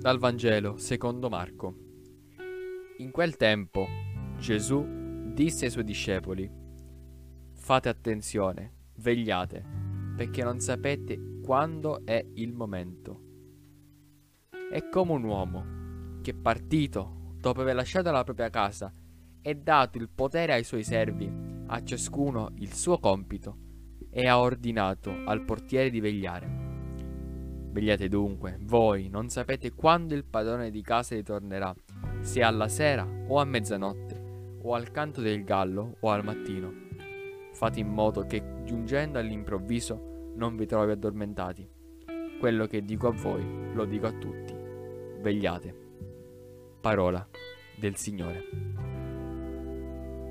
Dal Vangelo secondo Marco. In quel tempo Gesù disse ai suoi discepoli: fate attenzione, vegliate, perché non sapete quando è il momento. È come un uomo che, partito dopo aver lasciato la propria casa e dato il potere ai suoi servi, a ciascuno il suo compito, e ha ordinato al portiere di vegliare. Vegliate dunque, voi non sapete quando il padrone di casa ritornerà, se alla sera o a mezzanotte, o al canto del gallo o al mattino. Fate in modo che, giungendo all'improvviso, non vi trovi addormentati. Quello che dico a voi, lo dico a tutti: vegliate. Parola del Signore.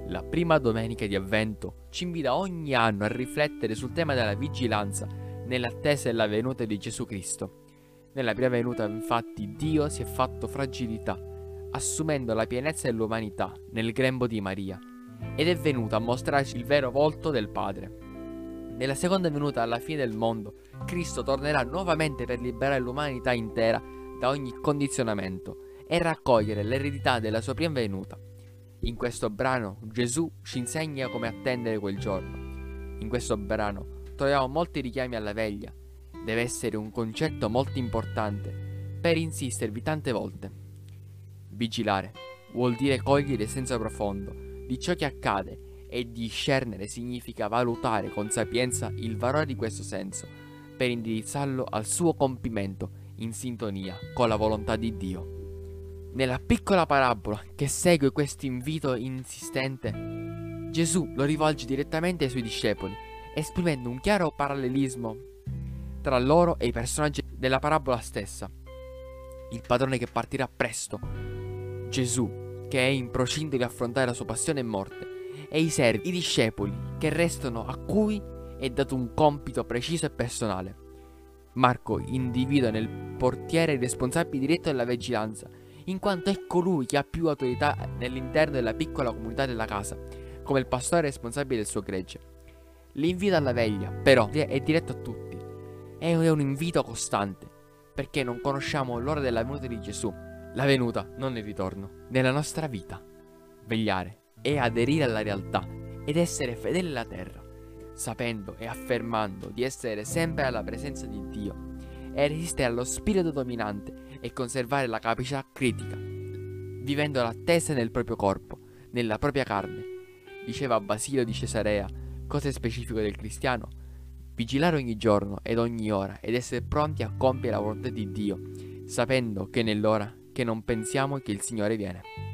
La prima domenica di Avvento ci invita ogni anno a riflettere sul tema della vigilanza nell'attesa della venuta di Gesù Cristo. Nella prima venuta, infatti, Dio si è fatto fragilità, assumendo la pienezza dell'umanità nel grembo di Maria, ed è venuto a mostrarci il vero volto del Padre. Nella seconda venuta, alla fine del mondo, Cristo tornerà nuovamente per liberare l'umanità intera da ogni condizionamento e raccogliere l'eredità della sua prima venuta. In questo brano Gesù ci insegna come attendere quel giorno. In questo brano troviamo molti richiami alla veglia. Deve essere un concetto molto importante per insistervi tante volte. Vigilare vuol dire cogliere il senso profondo di ciò che accade, e discernere significa valutare con sapienza il valore di questo senso per indirizzarlo al suo compimento in sintonia con la volontà di Dio. Nella piccola parabola che segue questo invito insistente, Gesù lo rivolge direttamente ai suoi discepoli, esprimendo un chiaro parallelismo tra loro e i personaggi della parabola stessa. Il padrone che partirà presto, Gesù che è in procinto di affrontare la sua passione e morte, e i servi, i discepoli, che restano, a cui è dato un compito preciso e personale. Marco individua nel portiere il responsabile diretto della vigilanza, in quanto è colui che ha più autorità nell'interno della piccola comunità della casa, come il pastore responsabile del suo gregge. L'invito alla veglia, però, è diretto a tutti. È un invito costante, perché non conosciamo l'ora della venuta di Gesù, la venuta, non il ritorno, nella nostra vita. Vegliare è aderire alla realtà ed essere fedeli alla terra, sapendo e affermando di essere sempre alla presenza di Dio, e resistere allo spirito dominante e conservare la capacità critica, vivendo l'attesa nel proprio corpo, nella propria carne. Diceva Basilio di Cesarea: cosa è specifico del cristiano? Vigilare ogni giorno ed ogni ora, ed essere pronti a compiere la volontà di Dio, sapendo che nell'ora che non pensiamo che il Signore viene.